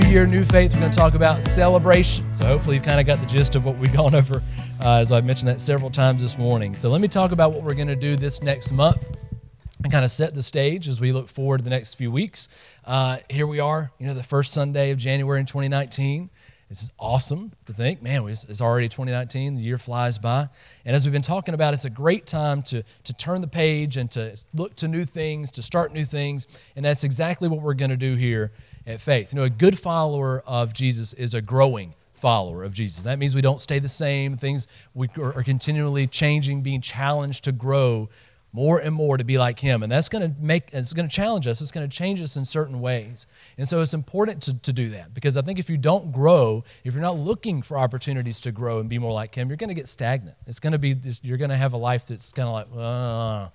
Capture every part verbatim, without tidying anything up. New Year, New Faith. We're going to talk about celebration. So hopefully you've kind of got the gist of what we've gone over, uh, as I've mentioned that several times this morning. So let me talk about what we're going to do this next month and kind of set the stage as we look forward to the next few weeks. Uh, here we are, you know, the first Sunday of January in twenty nineteen. This is awesome to think, man, it's already twenty nineteen, the year flies by. And as we've been talking about, it's a great time to, to turn the page and to look to new things, to start new things. And that's exactly what we're going to do here at Faith. You know, a good follower of Jesus is a growing follower of Jesus. That means we don't stay the same. Things we are continually changing, being challenged to grow more and more to be like him. And that's going to make, it's going to challenge us. It's going to change us in certain ways. And so it's important to, to do that, because I think if you don't grow, if you're not looking for opportunities to grow and be more like him, you're going to get stagnant. It's going to be, you're going to have a life that's kind of like, uh,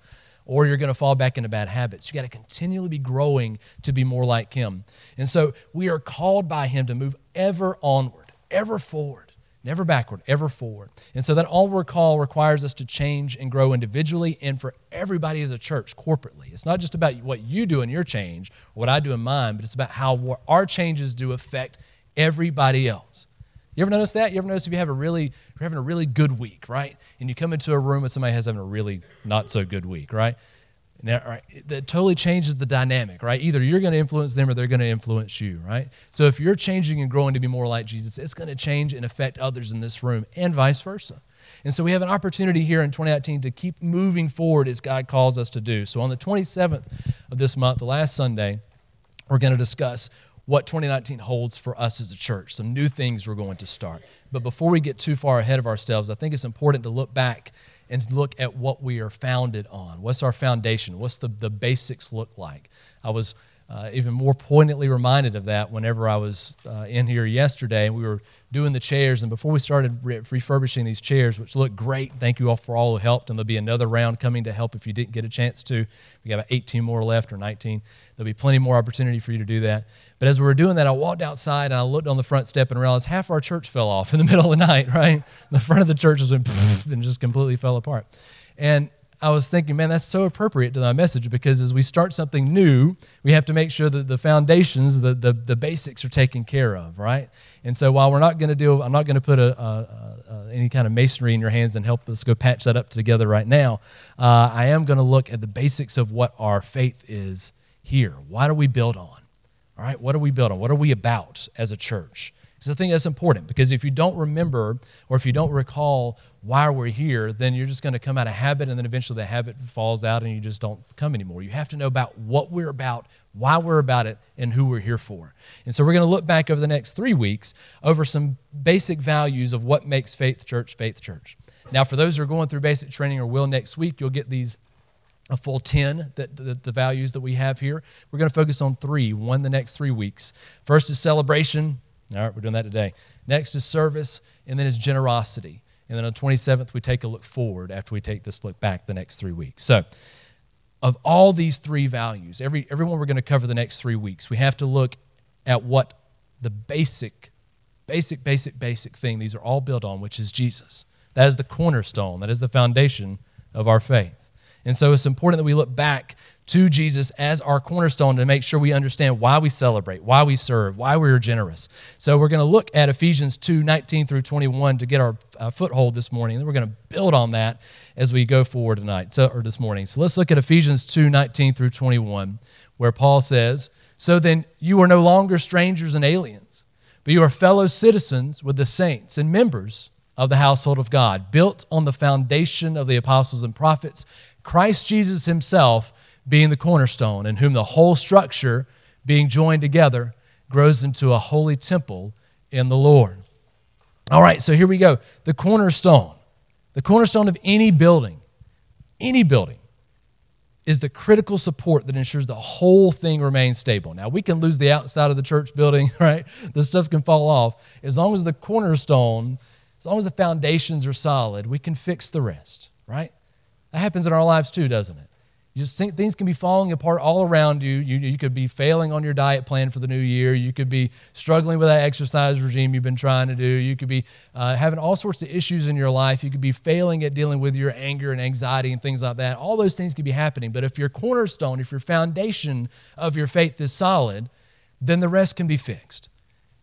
or you're going to fall back into bad habits. You got to continually be growing to be more like him. And so we are called by him to move ever onward, ever forward. Never backward, ever forward. And so that onward call requires us to change and grow individually and for everybody as a church corporately. It's not just about what you do in your change, or what I do in mine, but it's about how our changes do affect everybody else. You ever notice that? You ever notice if you have a really, you're having a really good week, right? And you come into a room and somebody has having a really not so good week, right? Now, right, that totally changes the dynamic, right? Either you're going to influence them or they're going to influence you, right? So if you're changing and growing to be more like Jesus, it's going to change and affect others in this room and vice versa. And so we have an opportunity here in twenty nineteen to keep moving forward as God calls us to do. So on the twenty-seventh of this month, the last Sunday, we're going to discuss what twenty nineteen holds for us as a church, some new things we're going to start. But before we get too far ahead of ourselves, I think it's important to look back and look at what we are founded on. What's our foundation? What's the, the basics look like? I was uh, even more poignantly reminded of that whenever I was uh, in here yesterday, and we were doing the chairs, and before we started re- refurbishing these chairs, which look great, thank you all for all who helped, and there'll be another round coming to help if you didn't get a chance to. We got about eighteen more left, or nineteen. There'll be plenty more opportunity for you to do that. But as we were doing that, I walked outside, and I looked on the front step and realized half our church fell off in the middle of the night, right? The front of the church was went and just completely fell apart. And I was thinking, man, that's so appropriate to my message, because as we start something new, we have to make sure that the foundations, the the, the basics are taken care of, right? And so while we're not going to do, I'm not going to put a, a, a, any kind of masonry in your hands and help us go patch that up together right now, uh, I am going to look at the basics of what our faith is here. Why do we build on? All right, what do we build on? What are we about as a church? Because I think that's important, because if you don't remember or if you don't recall why we're here, then you're just going to come out of habit, and then eventually the habit falls out and you just don't come anymore. You have to know about what we're about, why we're about it, and who we're here for. And so we're going to look back over the next three weeks over some basic values of what makes Faith Church, Faith Church. Now, for those who are going through basic training or will next week, you'll get these a full ten, that the, the values that we have here. We're going to focus on three, one the next three weeks. First is celebration. All right, we're doing that today. Next is service, and then is generosity. And then on the twenty-seventh, we take a look forward after we take this look back the next three weeks. So of all these three values, every everyone we're going to cover the next three weeks, we have to look at what the basic, basic, basic, basic thing these are all built on, which is Jesus. That is the cornerstone. That is the foundation of our faith. And so it's important that we look back to Jesus as our cornerstone to make sure we understand why we celebrate, why we serve, why we're generous. So we're going to look at Ephesians two nineteen through twenty-one to get our uh, foothold this morning. And we're going to build on that as we go forward tonight, so, or this morning. So let's look at Ephesians two nineteen through twenty-one, where Paul says, "So then you are no longer strangers and aliens, but you are fellow citizens with the saints and members of the household of God, built on the foundation of the apostles and prophets, Christ Jesus himself being the cornerstone, in whom the whole structure, being joined together, grows into a holy temple in the Lord." All right, so here we go. The cornerstone, the cornerstone of any building, any building, is the critical support that ensures the whole thing remains stable. Now, we can lose the outside of the church building, right? The stuff can fall off. As long as the cornerstone, as long as the foundations are solid, we can fix the rest, right? That happens in our lives too, doesn't it? You just think things can be falling apart all around you. you. You could be failing on your diet plan for the new year. You could be struggling with that exercise regime you've been trying to do. You could be uh, having all sorts of issues in your life. You could be failing at dealing with your anger and anxiety and things like that. All those things could be happening. But if your cornerstone, if your foundation of your faith is solid, then the rest can be fixed.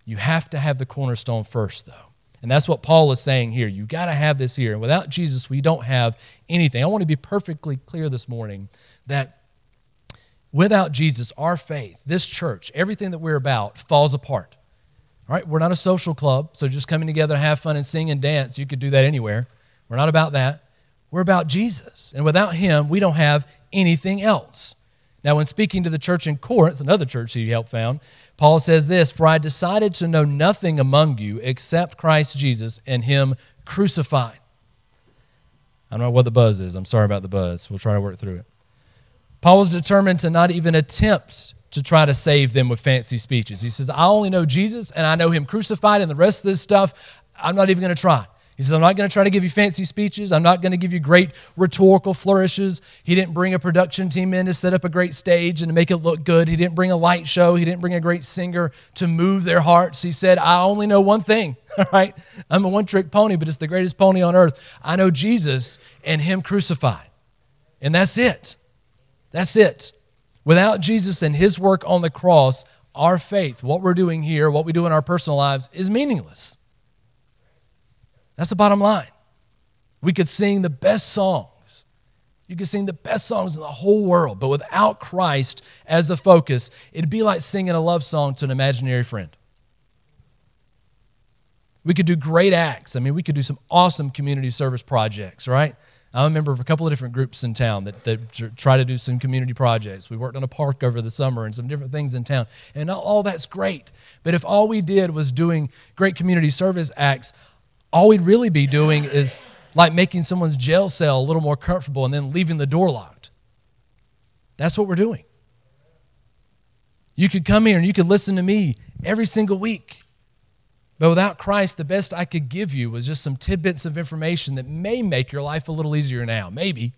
You have to have the cornerstone first, though. And that's what Paul is saying here. You got to have this here. And without Jesus, we don't have anything. I want to be perfectly clear this morning that without Jesus, our faith, this church, everything that we're about falls apart. All right, we're not a social club, so just coming together to have fun and sing and dance, you could do that anywhere. We're not about that. We're about Jesus. And without him, we don't have anything else. Now, when speaking to the church in Corinth, another church he helped found, Paul says this, "For I decided to know nothing among you except Christ Jesus and him crucified." I don't know what the buzz is. I'm sorry about the buzz. We'll try to work through it. Paul was determined to not even attempt to try to save them with fancy speeches. He says, I only know Jesus, and I know him crucified, and the rest of this stuff, I'm not even going to try. He says, I'm not going to try to give you fancy speeches. I'm not going to give you great rhetorical flourishes. He didn't bring a production team in to set up a great stage and to make it look good. He didn't bring a light show. He didn't bring a great singer to move their hearts. He said, I only know one thing, all right? I'm a one-trick pony, but it's the greatest pony on earth. I know Jesus and him crucified, and that's it. That's it. Without Jesus and his work on the cross, our faith, what we're doing here, what we do in our personal lives, is meaningless. That's the bottom line. We could sing the best songs. You could sing the best songs in the whole world, but without Christ as the focus, it'd be like singing a love song to an imaginary friend. We could do great acts. I mean, we could do some awesome community service projects, right? I'm a member of a couple of different groups in town that, that try to do some community projects. We worked on a park over the summer and some different things in town. And all that's great. But if all we did was doing great community service acts, all we'd really be doing is like making someone's jail cell a little more comfortable and then leaving the door locked. That's what we're doing. You could come here and you could listen to me every single week. But without Christ, the best I could give you was just some tidbits of information that may make your life a little easier now, maybe.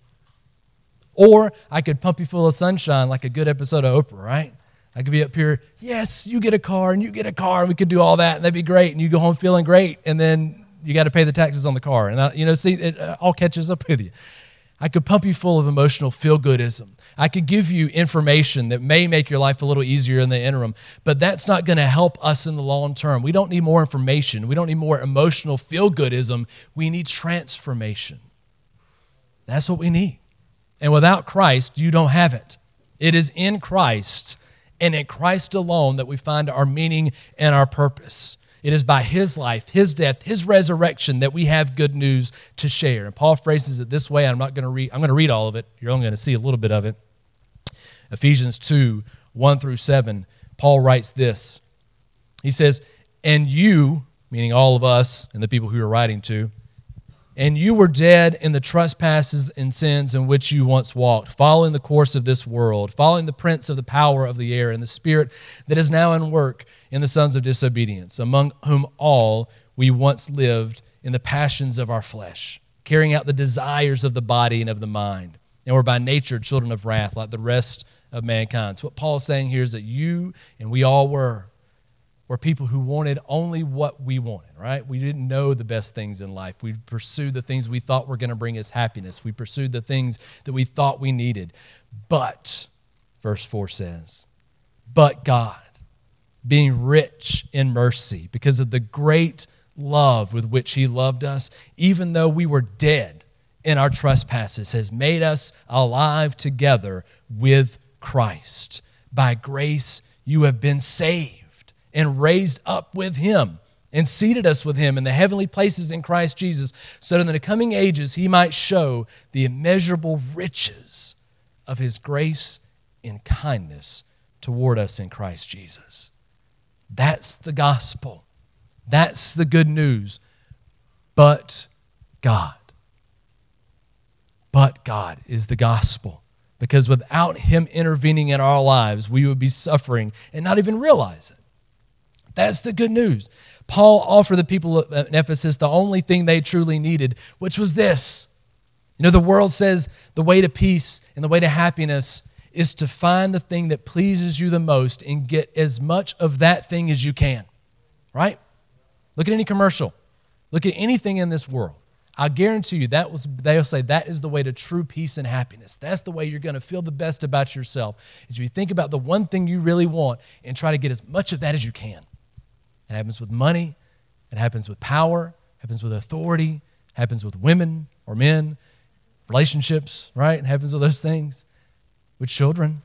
Or I could pump you full of sunshine like a good episode of Oprah, right? I could be up here, yes, you get a car, and you get a car, and we could do all that, and that'd be great, and you go home feeling great, and then you got to pay the taxes on the car. And, I, you know, see, it all catches up with you. I could pump you full of emotional feel-goodism. I could give you information that may make your life a little easier in the interim, but that's not going to help us in the long term. We don't need more information. We don't need more emotional feel-goodism. We need transformation. That's what we need. And without Christ, you don't have it. It is in Christ and in Christ alone that we find our meaning and our purpose. It is by his life, his death, his resurrection that we have good news to share. And Paul phrases it this way. I'm not going to read, I'm going to read all of it. You're only going to see a little bit of it. Ephesians two, one through seven, Paul writes this. He says, and you, meaning all of us and the people who you're writing to, and you were dead in the trespasses and sins in which you once walked, following the course of this world, following the prince of the power of the air and the spirit that is now in work in the sons of disobedience, among whom all we once lived in the passions of our flesh, carrying out the desires of the body and of the mind, and were by nature children of wrath like the rest of mankind. So what Paul's saying here is that you and we all were, were people who wanted only what we wanted, right? We didn't know the best things in life. We pursued the things we thought were going to bring us happiness. We pursued the things that we thought we needed. But, verse four says, but God, being rich in mercy because of the great love with which he loved us, even though we were dead in our trespasses, has made us alive together with Christ. By grace you have been saved and raised up with him and seated us with him in the heavenly places in Christ Jesus, so that in the coming ages he might show the immeasurable riches of his grace and kindness toward us in Christ Jesus. That's the gospel. That's the good news. But God. But God is the gospel. Because without him intervening in our lives, we would be suffering and not even realize it. That's the good news. Paul offered the people in Ephesus the only thing they truly needed, which was this. You know, the world says the way to peace and the way to happiness is to find the thing that pleases you the most and get as much of that thing as you can, right? Look at any commercial. Look at anything in this world. I guarantee you that was, they'll say that is the way to true peace and happiness. That's the way you're going to feel the best about yourself, is you think about the one thing you really want and try to get as much of that as you can. It happens with money. It happens with power. It happens with authority. It happens with women or men, relationships, right? It happens with those things. With children.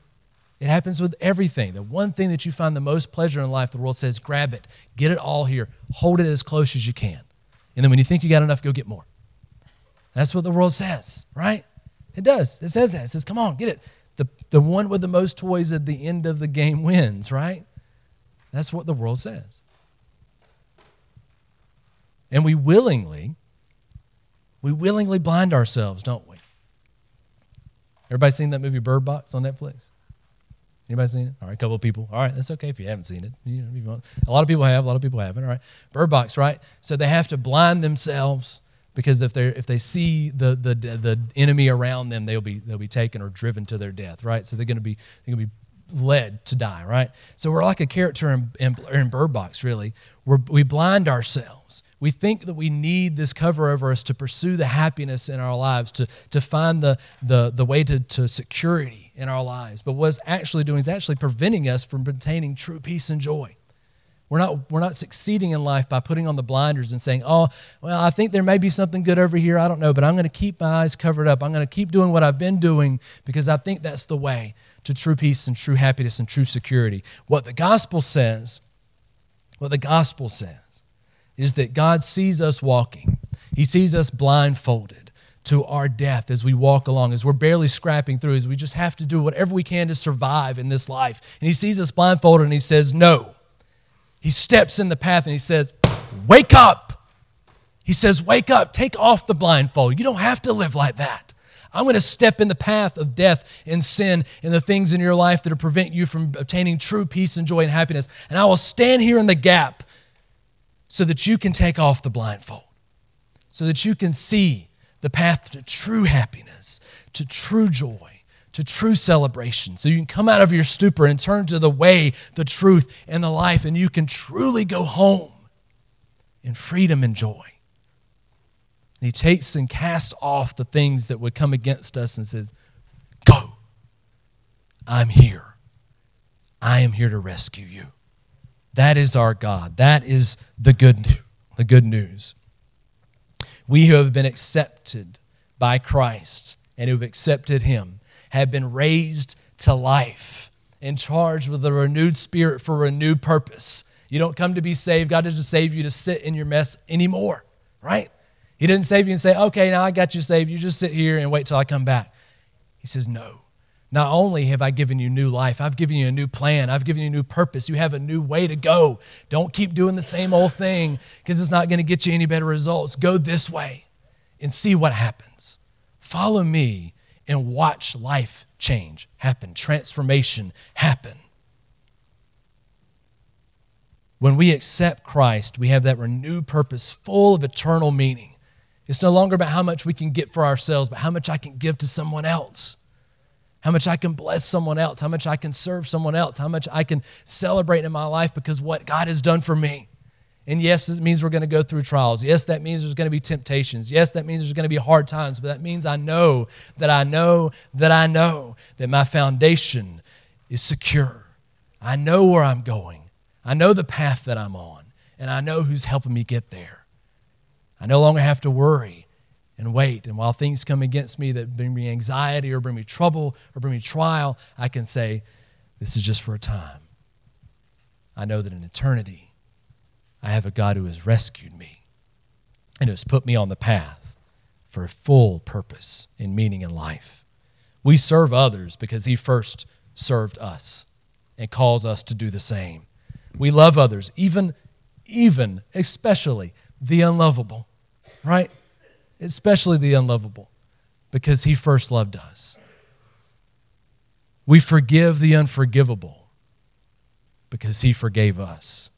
It happens with everything. The one thing that you find the most pleasure in life, the world says, grab it. Get it all here. Hold it as close as you can. And then when you think you got enough, go get more. That's what the world says, right? It does. It says that. It says, come on, get it. The, the one with the most toys at the end of the game wins, right? That's what the world says. And we willingly, we willingly blind ourselves, don't we? Everybody seen that movie Bird Box on Netflix? Anybody seen it? All right, a couple of people. All right, that's okay if you haven't seen it. You know, if you want. A lot of people have, a lot of people haven't. All right, Bird Box, right? So they have to blind themselves because if they if they see the the the enemy around them, they'll be they'll be taken or driven to their death, right? So they're going to be they're going to be led to die, right? So we're like a character in, in, in Bird Box, really. We're, we blind ourselves. We think that we need this cover over us to pursue the happiness in our lives, to, to find the, the, the way to, to security in our lives. But what it's actually doing is actually preventing us from obtaining true peace and joy. We're not, we're not succeeding in life by putting on the blinders and saying, oh, well, I think there may be something good over here. I don't know, but I'm going to keep my eyes covered up. I'm going to keep doing what I've been doing because I think that's the way to true peace and true happiness and true security. What the gospel says, what the gospel says, is that God sees us walking. He sees us blindfolded to our death as we walk along, as we're barely scrapping through, as we just have to do whatever we can to survive in this life. And he sees us blindfolded and he says, no. He steps in the path and he says, wake up. He says, wake up, take off the blindfold. You don't have to live like that. I'm going to step in the path of death and sin and the things in your life that will prevent you from obtaining true peace and joy and happiness. And I will stand here in the gap so that you can take off the blindfold, so that you can see the path to true happiness, to true joy, to true celebration, so you can come out of your stupor and turn to the way, the truth, and the life, and you can truly go home in freedom and joy. And he takes and casts off the things that would come against us and says, go, I'm here. I am here to rescue you. That is our God. That is the good, the good news. We who have been accepted by Christ and who have accepted him have been raised to life and charged with a renewed spirit for a new purpose. You don't come to be saved. God doesn't save you to sit in your mess anymore, right? He didn't save you and say, okay, now I got you saved. You just sit here and wait till I come back. He says, no. Not only have I given you new life, I've given you a new plan. I've given you a new purpose. You have a new way to go. Don't keep doing the same old thing because it's not going to get you any better results. Go this way and see what happens. Follow me and watch life change happen, transformation happen. When we accept Christ, we have that renewed purpose full of eternal meaning. It's no longer about how much we can get for ourselves, but how much I can give to someone else. How much I can bless someone else, how much I can serve someone else, how much I can celebrate in my life because what God has done for me. And yes, it means we're going to go through trials. Yes, that means there's going to be temptations. Yes, that means there's going to be hard times, but that means I know that I know that I know that my foundation is secure. I know where I'm going. I know the path that I'm on, and I know who's helping me get there. I no longer have to worry and wait, and while things come against me that bring me anxiety or bring me trouble or bring me trial, I can say, this is just for a time. I know that in eternity, I have a God who has rescued me and has put me on the path for a full purpose and meaning in life. We serve others because he first served us and calls us to do the same. We love others, even, even, especially the unlovable, right? Especially the unlovable, because he first loved us. We forgive the unforgivable because he forgave us.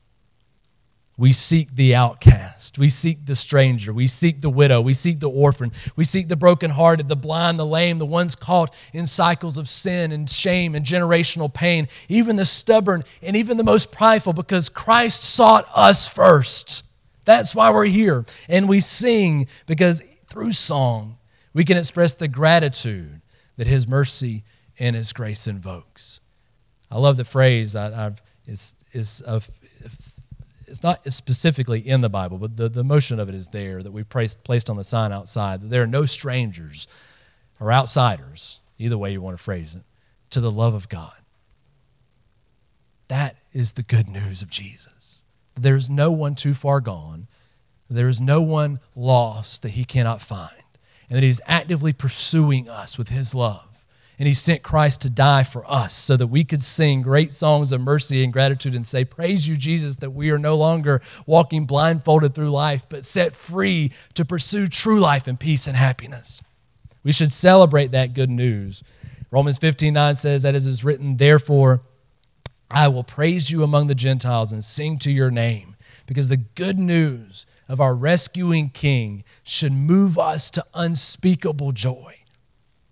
We seek the outcast. We seek the stranger. We seek the widow. We seek the orphan. We seek the brokenhearted, the blind, the lame, the ones caught in cycles of sin and shame and generational pain, even the stubborn and even the most prideful, because Christ sought us first. That's why we're here. And we sing because through song, we can express the gratitude that his mercy and his grace invokes. I love the phrase. I, I've, it's, it's a, it's not specifically in the Bible, but the, the motion of it is there, that we placed placed on the sign outside, that there are no strangers or outsiders, either way you want to phrase it, to the love of God. That is the good news of Jesus. There is no one too far gone. There is no one lost that he cannot find, and that he's actively pursuing us with his love. And he sent Christ to die for us so that we could sing great songs of mercy and gratitude and say, praise you, Jesus, that we are no longer walking blindfolded through life, but set free to pursue true life and peace and happiness. We should celebrate that good news. Romans fifteen nine says, that as is written, therefore, I will praise you among the Gentiles and sing to your name, because the good news of our rescuing King should move us to unspeakable joy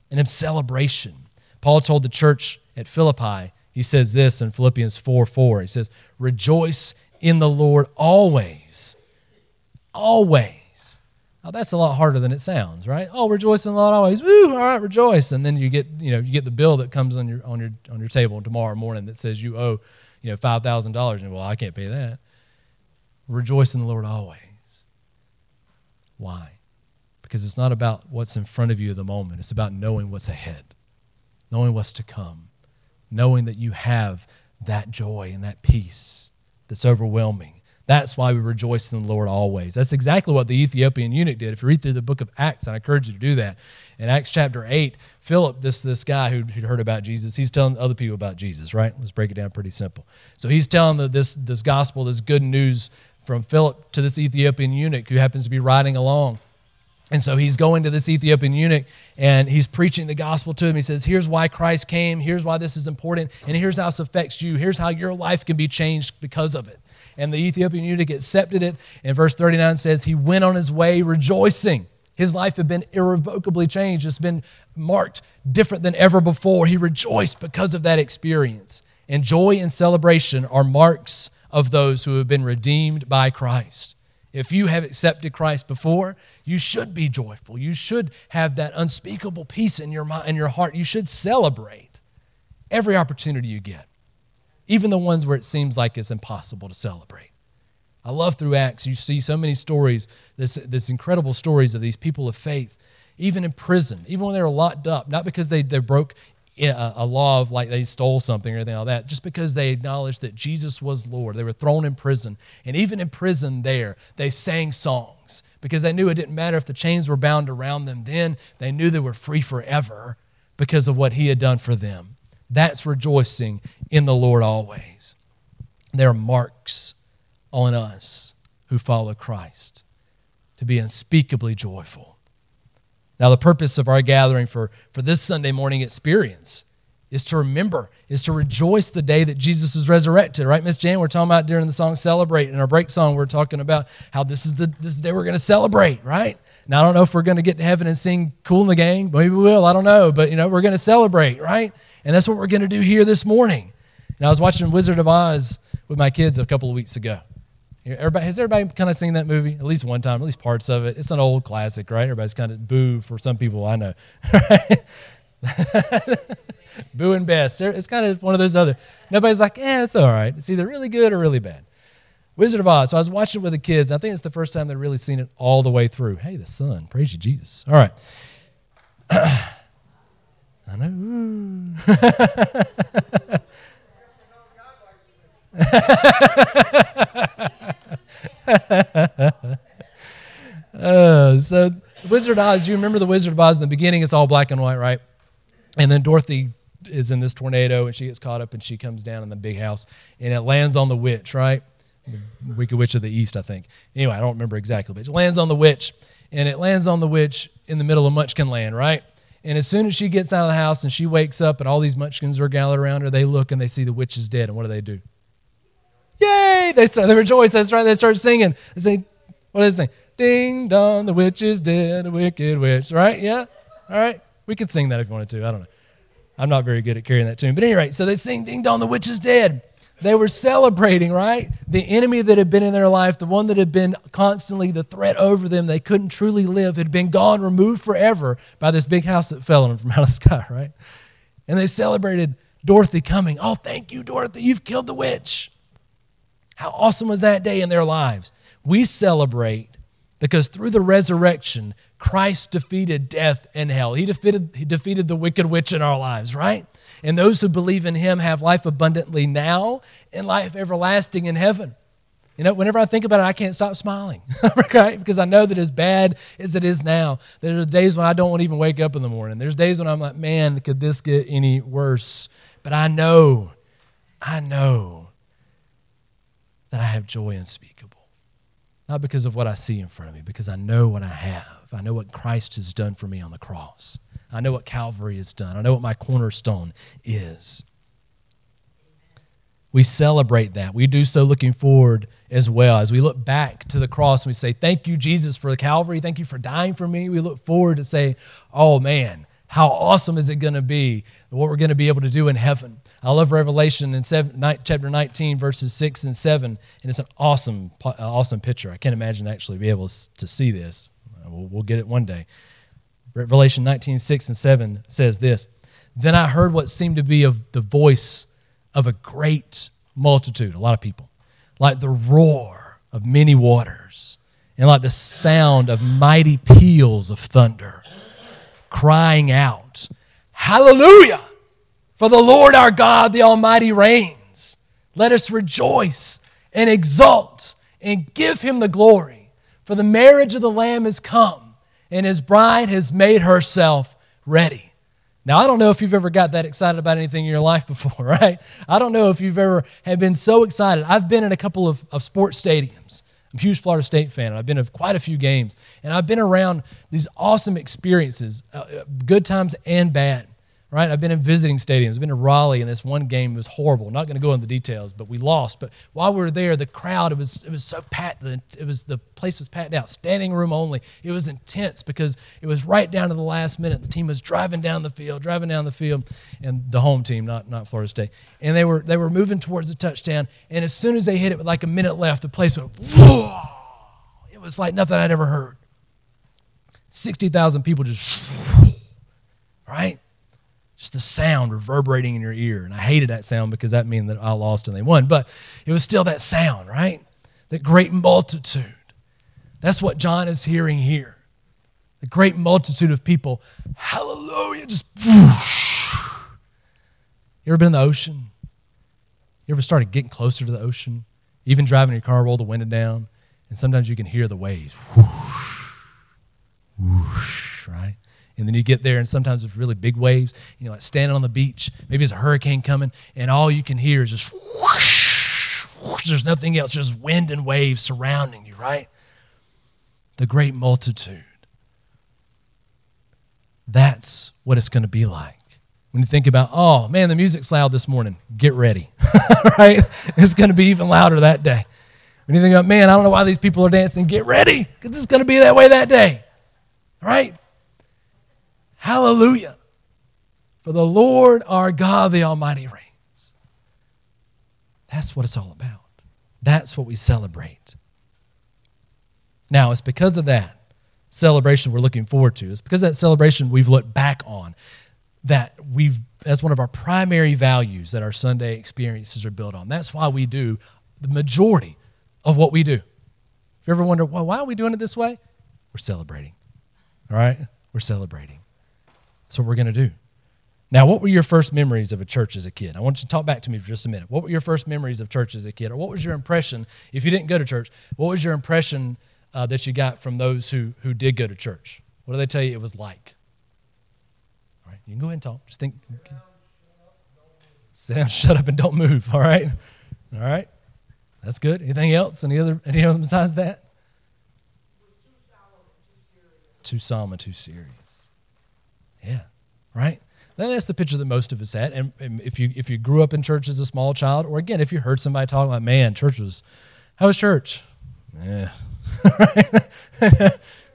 and in celebration. Paul told the church at Philippi, he says this in Philippians four four. He says, rejoice in the Lord always. Always. Now that's a lot harder than it sounds, right? Oh, rejoice in the Lord always. Woo, all right, rejoice. And then you get, you know, you get the bill that comes on your on your on your table tomorrow morning that says you owe, you know, five thousand dollars. And well, I can't pay that. Rejoice in the Lord always. Why? Because it's not about what's in front of you at the moment. It's about knowing what's ahead, knowing what's to come, knowing that you have that joy and that peace that's overwhelming. That's why we rejoice in the Lord always. That's exactly what the Ethiopian eunuch did. If you read through the book of Acts, and I encourage you to do that, in Acts chapter eight, Philip, this, this guy who'd, who'd heard about Jesus, he's telling other people about Jesus, right? Let's break it down pretty simple. So he's telling the, this, this gospel, this good news from Philip to this Ethiopian eunuch who happens to be riding along. And so he's going to this Ethiopian eunuch and he's preaching the gospel to him. He says, here's why Christ came. Here's why this is important. And here's how this affects you. Here's how your life can be changed because of it. And the Ethiopian eunuch accepted it. And verse thirty-nine says, he went on his way rejoicing. His life had been irrevocably changed. It's been marked different than ever before. He rejoiced because of that experience. And joy and celebration are marks of those who have been redeemed by Christ. If you have accepted Christ before, you should be joyful. You should have that unspeakable peace in your mind, in your heart. You should celebrate every opportunity you get, even the ones where it seems like it's impossible to celebrate. I love through Acts, you see so many stories, this, this incredible stories of these people of faith, even in prison, even when they were locked up, not because they, they broke a, a law of like they stole something or anything like that, just because they acknowledged that Jesus was Lord. They were thrown in prison. And even in prison there, they sang songs because they knew it didn't matter if the chains were bound around them then. They knew they were free forever because of what he had done for them. That's rejoicing in the Lord always. There are marks on us who follow Christ to be unspeakably joyful. Now, the purpose of our gathering for, for this Sunday morning experience is to remember, is to rejoice the day that Jesus was resurrected, right, Miss Jan? We're talking about during the song Celebrate. In our break song, we're talking about how this is the this is the day we're going to celebrate, right? Now, I don't know if we're going to get to heaven and sing Cool in the Gang. Maybe we will. I don't know. But, you know, we're going to celebrate, right? And that's what we're going to do here this morning. And I was watching Wizard of Oz with my kids a couple of weeks ago. Everybody, has everybody kind of seen that movie? At least one time, at least parts of it. It's an old classic, right? Everybody's kind of boo for some people I know. Right? Boo and Bess. It's kind of one of those other. Nobody's like, eh, it's all right. It's either really good or really bad. Wizard of Oz. So I was watching it with the kids. I think it's the first time they've really seen it all the way through. Hey, the sun. Praise you, Jesus. All right. I know. uh, so Wizard of Oz, you remember the Wizard of Oz in the beginning, it's all black and white, right? And then Dorothy is in this tornado and she gets caught up and she comes down in the big house and it lands on the witch, right? The Wicked Witch of the East, I think. Anyway, I don't remember exactly, but it lands on the witch and it lands on the witch in the middle of Munchkin Land, right? And as soon as she gets out of the house and she wakes up and all these munchkins are gathered around her, they look and they see the witch is dead. And what do they do? Yay! They start, they rejoice. That's right. They start singing. They say, what is it saying? Ding dong, the witch is dead, the wicked witch. Right? Yeah? All right. We could sing that if you wanted to. I don't know. I'm not very good at carrying that tune. But at any rate, so they sing, ding dong, the witch is dead. They were celebrating, right? The enemy that had been in their life, the one that had been constantly the threat over them, they couldn't truly live, had been gone, removed forever by this big house that fell on them from out of the sky, right? And they celebrated Dorothy coming. Oh, thank you, Dorothy. You've killed the witch. How awesome was that day in their lives? We celebrate because through the resurrection, Christ defeated death and hell. He defeated, he defeated the wicked witch in our lives, right? And those who believe in him have life abundantly now and life everlasting in heaven. You know, whenever I think about it, I can't stop smiling, right? Because I know that as bad as it is now, there are days when I don't want to even wake up in the morning. There's days when I'm like, man, could this get any worse? But I know, I know that I have joy unspeakable. Not because of what I see in front of me, because I know what I have. I know what Christ has done for me on the cross. I know what Calvary has done. I know what my cornerstone is. We celebrate that. We do so looking forward as well. As we look back to the cross and we say, thank you, Jesus, for Calvary. Thank you for dying for me. We look forward to say, oh, man, how awesome is it going to be, what we're going to be able to do in heaven. I love Revelation in seven, nine, chapter nineteen, verses six and seven, and it's an awesome, awesome picture. I can't imagine actually be able to see this. We'll, we'll get it one day. Revelation nineteen, six and seven says this, "Then I heard what seemed to be of the voice of a great multitude," a lot of people, "like the roar of many waters and like the sound of mighty peals of thunder, crying out, 'Hallelujah! For the Lord our God, the Almighty reigns. Let us rejoice and exult and give him the glory. For the marriage of the Lamb is come, and his bride has made herself ready.'" Now, I don't know if you've ever got that excited about anything in your life before, right? I don't know if you've ever have been so excited. I've been in a couple of, of sports stadiums. I'm a huge Florida State fan. I've been to quite a few games, and I've been around these awesome experiences, uh, good times and bad, right? I've been in visiting stadiums. I've been to Raleigh, and this one game was horrible. I'm not going to go into the details, but we lost. But while we were there, the crowd, it was it was so packed. It was, the place was packed out, standing room only. It was intense because it was right down to the last minute. The team was driving down the field, driving down the field, and the home team, not not Florida State. And they were they were moving towards the touchdown, and as soon as they hit it with like a minute left, the place went, whoa! It was like nothing I'd ever heard. sixty thousand people just, right? Just the sound reverberating in your ear. And I hated that sound because that meant that I lost and they won. But it was still that sound, right? That great multitude. That's what John is hearing here. The great multitude of people. Hallelujah. Just whoosh. You ever been in the ocean? You ever started getting closer to the ocean? Even driving your car, roll the window down. And sometimes you can hear the waves. Whoosh. Whoosh, right? And then you get there, and sometimes it's really big waves. You know, like standing on the beach. Maybe it's a hurricane coming, and all you can hear is just whoosh, whoosh. There's nothing else, just wind and waves surrounding you, right? The great multitude. That's what it's going to be like. When you think about, oh, man, the music's loud this morning. Get ready, right? It's going to be even louder that day. When you think about, man, I don't know why these people are dancing. Get ready, because it's going to be that way that day, right? Hallelujah. For the Lord our God, the Almighty reigns. That's what it's all about. That's what we celebrate. Now, it's because of that celebration we're looking forward to. It's because of that celebration we've looked back on. That we've, that's one of our primary values that our Sunday experiences are built on. That's why we do the majority of what we do. If you ever wonder, well, why are we doing it this way? We're celebrating. All right? We're celebrating. That's what we're going to do. Now, what were your first memories of a church as a kid? I want you to talk back to me for just a minute. What were your first memories of church as a kid? Or what was your impression, if you didn't go to church, what was your impression uh, that you got from those who who did go to church? What do they tell you it was like? All right, you can go ahead and talk. Just think. Okay. Sit down, shut up, and don't move. All right? All right. That's good. Anything else? Any other, any other besides that? It was too solemn and too serious. Too solemn and too serious. Yeah, right? That's the picture that most of us had. And if you if you grew up in church as a small child, or again, if you heard somebody talking like, man, church was, how was church? Yeah.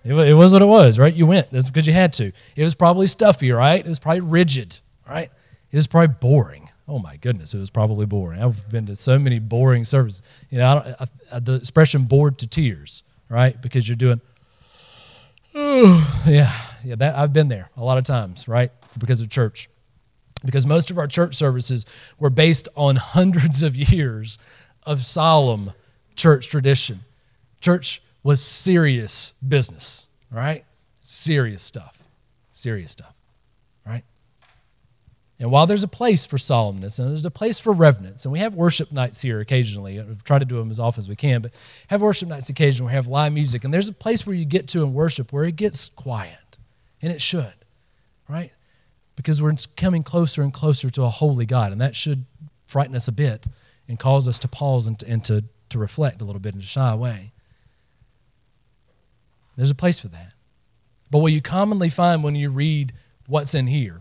It was what it was, right? You went. That's because you had to. It was probably stuffy, right? It was probably rigid, right? It was probably boring. Oh, my goodness, it was probably boring. I've been to so many boring services. You know, I don't, I, I, the expression bored to tears, right? Because you're doing, oh, yeah. Yeah, that I've been there a lot of times, right, because of church. Because most of our church services were based on hundreds of years of solemn church tradition. Church was serious business, all right? Serious stuff, serious stuff, all right? And while there's a place for solemnness and there's a place for reverence, and we have worship nights here occasionally. We try to do them as often as we can, but have worship nights occasionally. We have live music, and there's a place where you get to in worship where it gets quiet, and it should, right? Because we're coming closer and closer to a holy God, and that should frighten us a bit and cause us to pause and to, and to, to reflect a little bit and to shy away. There's a place for that. But what you commonly find when you read what's in here,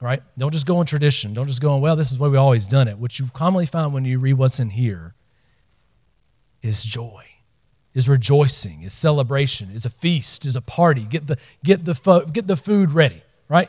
right? Don't just go on tradition. Don't just go on, well, this is the way we've always done it. What you commonly find when you read what's in here is joy, is rejoicing, is celebration, is a feast, is a party. Get the get the fo- get the food ready, right?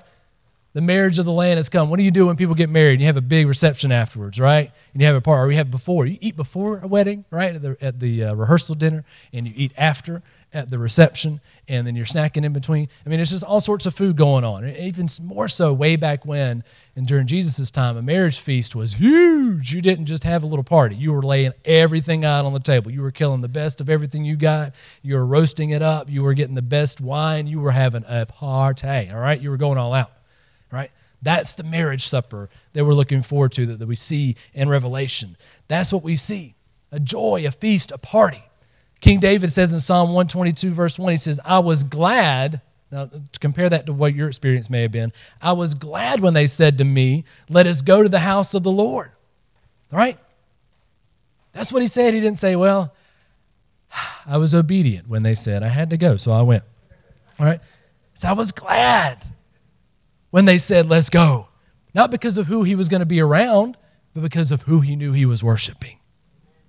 The marriage of the land has come. What do you do when people get married and you have a big reception afterwards, right? And you have a party, or you have before. You eat before a wedding, right, at the, at the uh, rehearsal dinner, and you eat after at the reception, and then you're snacking in between. I mean, it's just all sorts of food going on. Even more so way back when, and during Jesus' time, a marriage feast was huge. You didn't just have a little party. You were laying everything out on the table. You were killing the best of everything you got. You were roasting it up. You were getting the best wine. You were having a party, all right? You were going all out, right? That's the marriage supper that we're looking forward to, that, that we see in Revelation. That's what we see, a joy, a feast, a party. King David says in Psalm one twenty-two, verse one, he says, I was glad, now to compare that to what your experience may have been, I was glad when they said to me, let us go to the house of the Lord. All right? That's what he said. He didn't say, well, I was obedient when they said I had to go, so I went. All right? So I was glad when they said, let's go. Not because of who he was going to be around, but because of who he knew he was worshiping.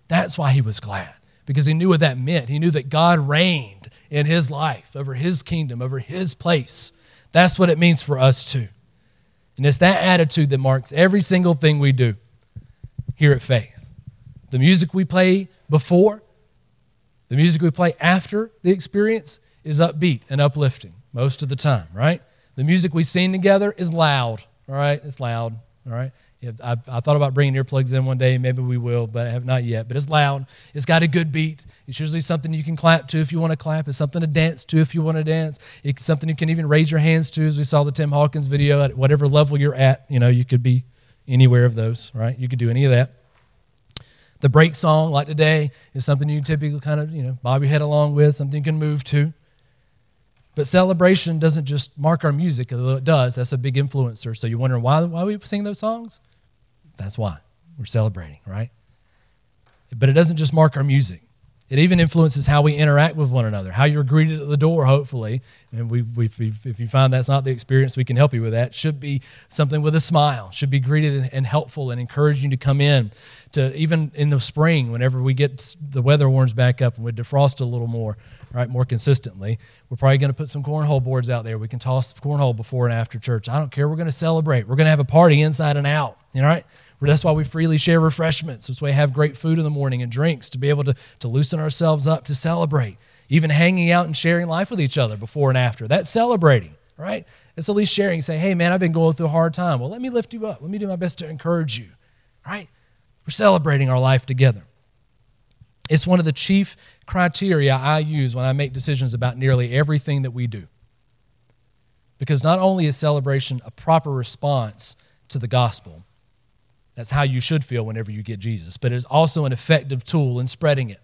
That's why he was glad. Because he knew what that meant. He knew that God reigned in his life, over his kingdom, over his place. That's what it means for us too. And it's that attitude that marks every single thing we do here at Faith. The music we play before, the music we play after the experience is upbeat and uplifting most of the time, right? The music we sing together is loud, all right? It's loud, all right? I, I thought about bringing earplugs in one day. Maybe we will, but I have not yet. But it's loud. It's got a good beat. It's usually something you can clap to if you want to clap. It's something to dance to if you want to dance. It's something you can even raise your hands to, as we saw the Tim Hawkins video. At whatever level you're at, you know, you could be anywhere of those, right? You could do any of that. The break song, like today, is something you typically kind of, you know, bob your head along with, something you can move to. But celebration doesn't just mark our music, although it does. That's a big influencer. So you're wondering why, why we sing those songs? That's why we're celebrating, right? But it doesn't just mark our music. It even influences how we interact with one another, how you're greeted at the door, hopefully. And we, we, if you find that's not the experience, we can help you with that. Should be something with a smile, should be greeted and helpful and encouraging to come in. To even in the spring, whenever we get the weather warms back up and we defrost a little more, right, more consistently, we're probably going to put some cornhole boards out there. We can toss the cornhole before and after church. I don't care. We're going to celebrate. We're going to have a party inside and out, you know, right? That's why we freely share refreshments. That's why we have great food in the morning and drinks to be able to, to loosen ourselves up to celebrate. Even hanging out and sharing life with each other before and after. That's celebrating, right? It's at least sharing. Say, hey, man, I've been going through a hard time. Well, let me lift you up. Let me do my best to encourage you, right? We're celebrating our life together. It's one of the chief criteria I use when I make decisions about nearly everything that we do. Because not only is celebration a proper response to the gospel, that's how you should feel whenever you get Jesus. But it's also an effective tool in spreading it.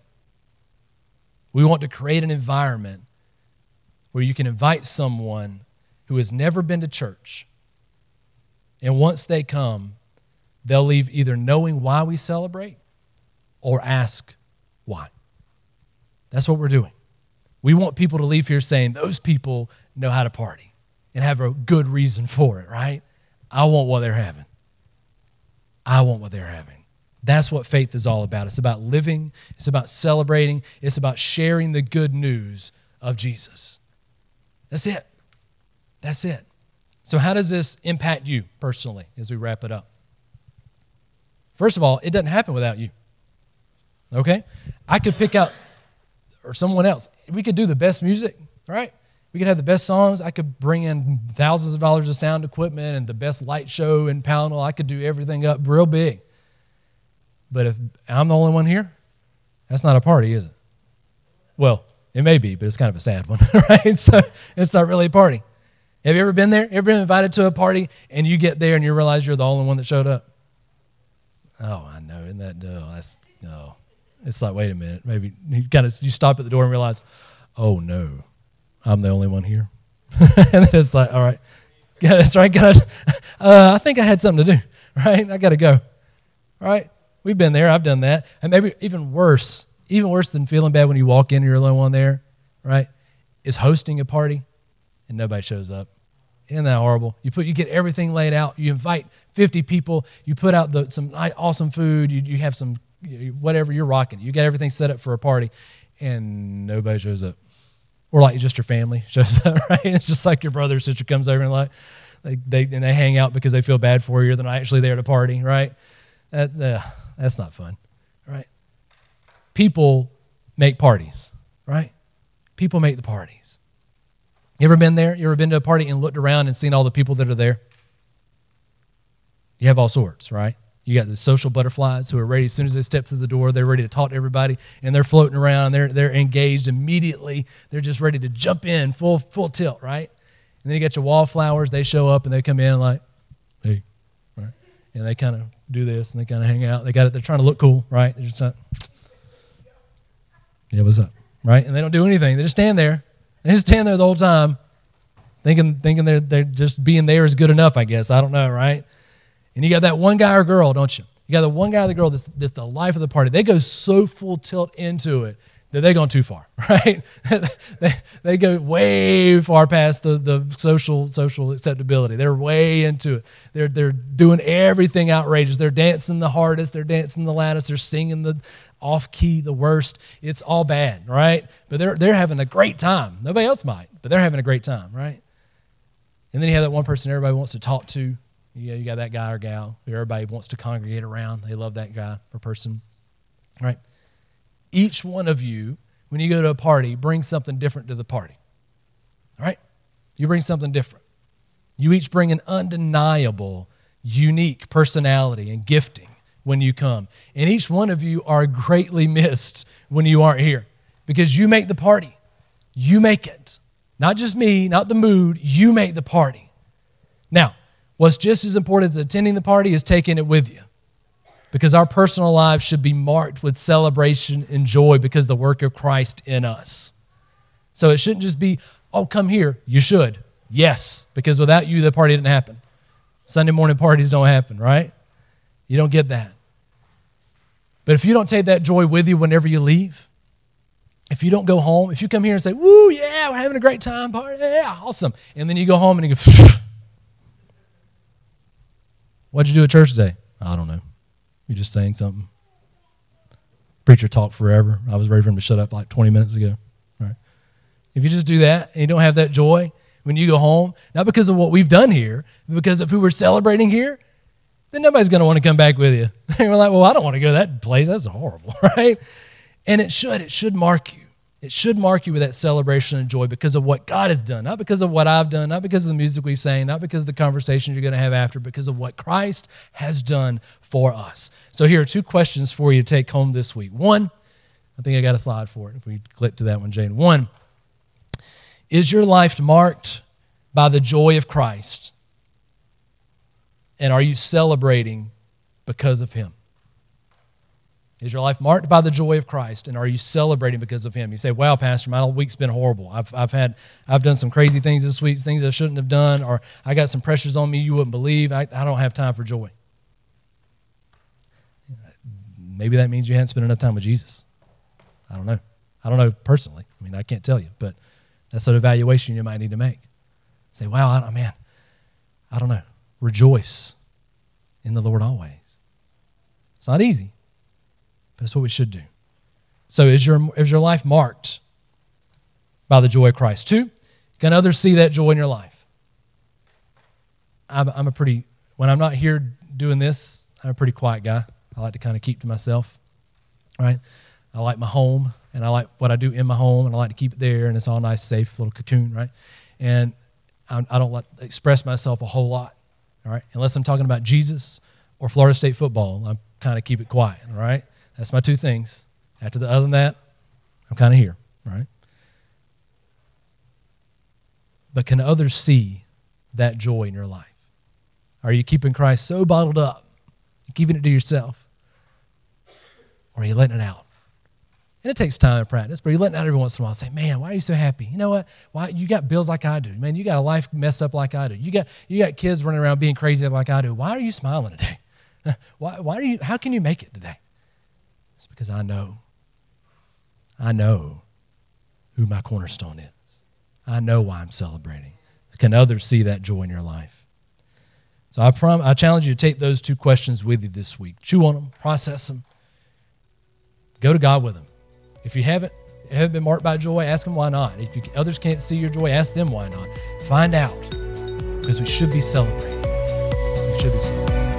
We want to create an environment where you can invite someone who has never been to church. And once they come, they'll leave either knowing why we celebrate or ask why. That's what we're doing. We want people to leave here saying, those people know how to party and have a good reason for it, right? I want what they're having. I want what they're having. That's what faith is all about. It's about living. It's about celebrating. It's about sharing the good news of Jesus. That's it. That's it. So how does this impact you personally as we wrap it up? First of all, it doesn't happen without you. Okay? I could pick out, or someone else. We could do the best music, right? We could have the best songs. I could bring in thousands of dollars of sound equipment and the best light show in Poundal. I could do everything up real big. But if I'm the only one here, that's not a party, is it? Well, it may be, but it's kind of a sad one, right? So it's not really a party. Have you ever been there? Ever been invited to a party and you get there and you realize you're the only one that showed up? Oh, I know. Isn't that, no, that's, no. It's like, wait a minute. Maybe you kind of, you stop at the door and realize, oh no, I'm the only one here. And then it's like, all right. Yeah, that's right. God, uh, I think I had something to do, right? I got to go, right? We've been there. I've done that. And maybe even worse, even worse than feeling bad when you walk in and you're alone on there, right, is hosting a party and nobody shows up. Isn't that horrible? You put, you get everything laid out. You invite fifty people. You put out the, some awesome food. You, you have some, you, whatever you're rocking. You got everything set up for a party and nobody shows up. Or like just your family shows up, right? It's just like your brother or sister comes over and like, like they and they hang out because they feel bad for you. They're not actually there to party, right? That uh, that's not fun, right? People make parties, right? People make the parties. You ever been there? You ever been to a party and looked around and seen all the people that are there? You have all sorts, right? You got the social butterflies who are ready. As soon as they step through the door, they're ready to talk to everybody, and they're floating around. They're they're engaged immediately. They're just ready to jump in full full tilt, right? And then you got your wallflowers. They show up and they come in like, hey, right? And they kind of do this and they kind of hang out. They got it. They're trying to look cool, right? They're just like, yeah, what's up, right? And they don't do anything. They just stand there. They just stand there the whole time, thinking thinking they're they're just being there is good enough. I guess I don't know, right? And you got that one guy or girl, don't you? You got the one guy or the girl that's, that's the life of the party. They go so full tilt into it that they've gone too far, right? they, they go way far past the, the social social acceptability. They're way into it. They're, they're doing everything outrageous. They're dancing the hardest. They're dancing the loudest. They're singing the off-key, the worst. It's all bad, right? But they're, they're having a great time. Nobody else might, but they're having a great time, right? And then you have that one person everybody wants to talk to. You know, you got that guy or gal who everybody wants to congregate around. They love that guy or person, right? Each one of you, when you go to a party, bring something different to the party, all right? You bring something different. You each bring an undeniable, unique personality and gifting when you come. And each one of you are greatly missed when you aren't here because you make the party. You make it. Not just me, not the mood. You make the party. Now, what's just as important as attending the party is taking it with you, because our personal lives should be marked with celebration and joy because of the work of Christ in us. So it shouldn't just be, oh, come here. You should. Yes, because without you, the party didn't happen. Sunday morning parties don't happen, right? You don't get that. But if you don't take that joy with you whenever you leave, if you don't go home, if you come here and say, woo, yeah, we're having a great time, party, yeah, awesome. And then you go home and you go, what'd you do at church today? I don't know. You just sang something. Preacher talked forever. I was ready for him to shut up like twenty minutes ago. Right? If you just do that and you don't have that joy when you go home, not because of what we've done here, but because of who we're celebrating here, then nobody's going to want to come back with you. You're like, well, I don't want to go to that place. That's horrible, right? And it should. It should mark you. It should mark you with that celebration and joy because of what God has done, not because of what I've done, not because of the music we've sang, not because of the conversations you're going to have after, because of what Christ has done for us. So here are two questions for you to take home this week. One, I think I got a slide for it if we click to that one, Jane. One, is your life marked by the joy of Christ, and are you celebrating because of him? Is your life marked by the joy of Christ, and are you celebrating because of him? You say, wow, Pastor, my week's been horrible. I've I've had I've done some crazy things this week, things I shouldn't have done, or I got some pressures on me you wouldn't believe. I, I don't have time for joy. Maybe that means you haven't spent enough time with Jesus. I don't know. I don't know personally. I mean, I can't tell you, but that's an evaluation you might need to make. Say, wow, I, man, I don't know. Rejoice in the Lord always. It's not easy. But that's what we should do. So is your is your life marked by the joy of Christ? Two, can others see that joy in your life? I'm, I'm a pretty, when I'm not here doing this, I'm a pretty quiet guy. I like to kind of keep to myself, right? I like my home, and I like what I do in my home, and I like to keep it there, and it's all nice, safe, little cocoon, right? And I, I don't like to express myself a whole lot, all right? Unless I'm talking about Jesus or Florida State football, I'm kind of keep it quiet, all right? That's my two things. After the other than that, I'm kind of here, right? But can others see that joy in your life? Are you keeping Christ so bottled up, keeping it to yourself, or are you letting it out? And it takes time and practice, but you're letting out every once in a while. Say, man, why are you so happy? You know what? Why you got bills like I do? Man, you got a life messed up like I do. You got you got kids running around being crazy like I do. Why are you smiling today? Why why are you? How can you make it today? It's because I know. I know who my cornerstone is. I know why I'm celebrating. Can others see that joy in your life? So I prom- I challenge you to take those two questions with you this week. Chew on them, process them, go to God with them. If you haven't, haven't been marked by joy, ask them why not. If you, others can't see your joy, ask them why not. Find out, because we should be celebrating. We should be celebrating.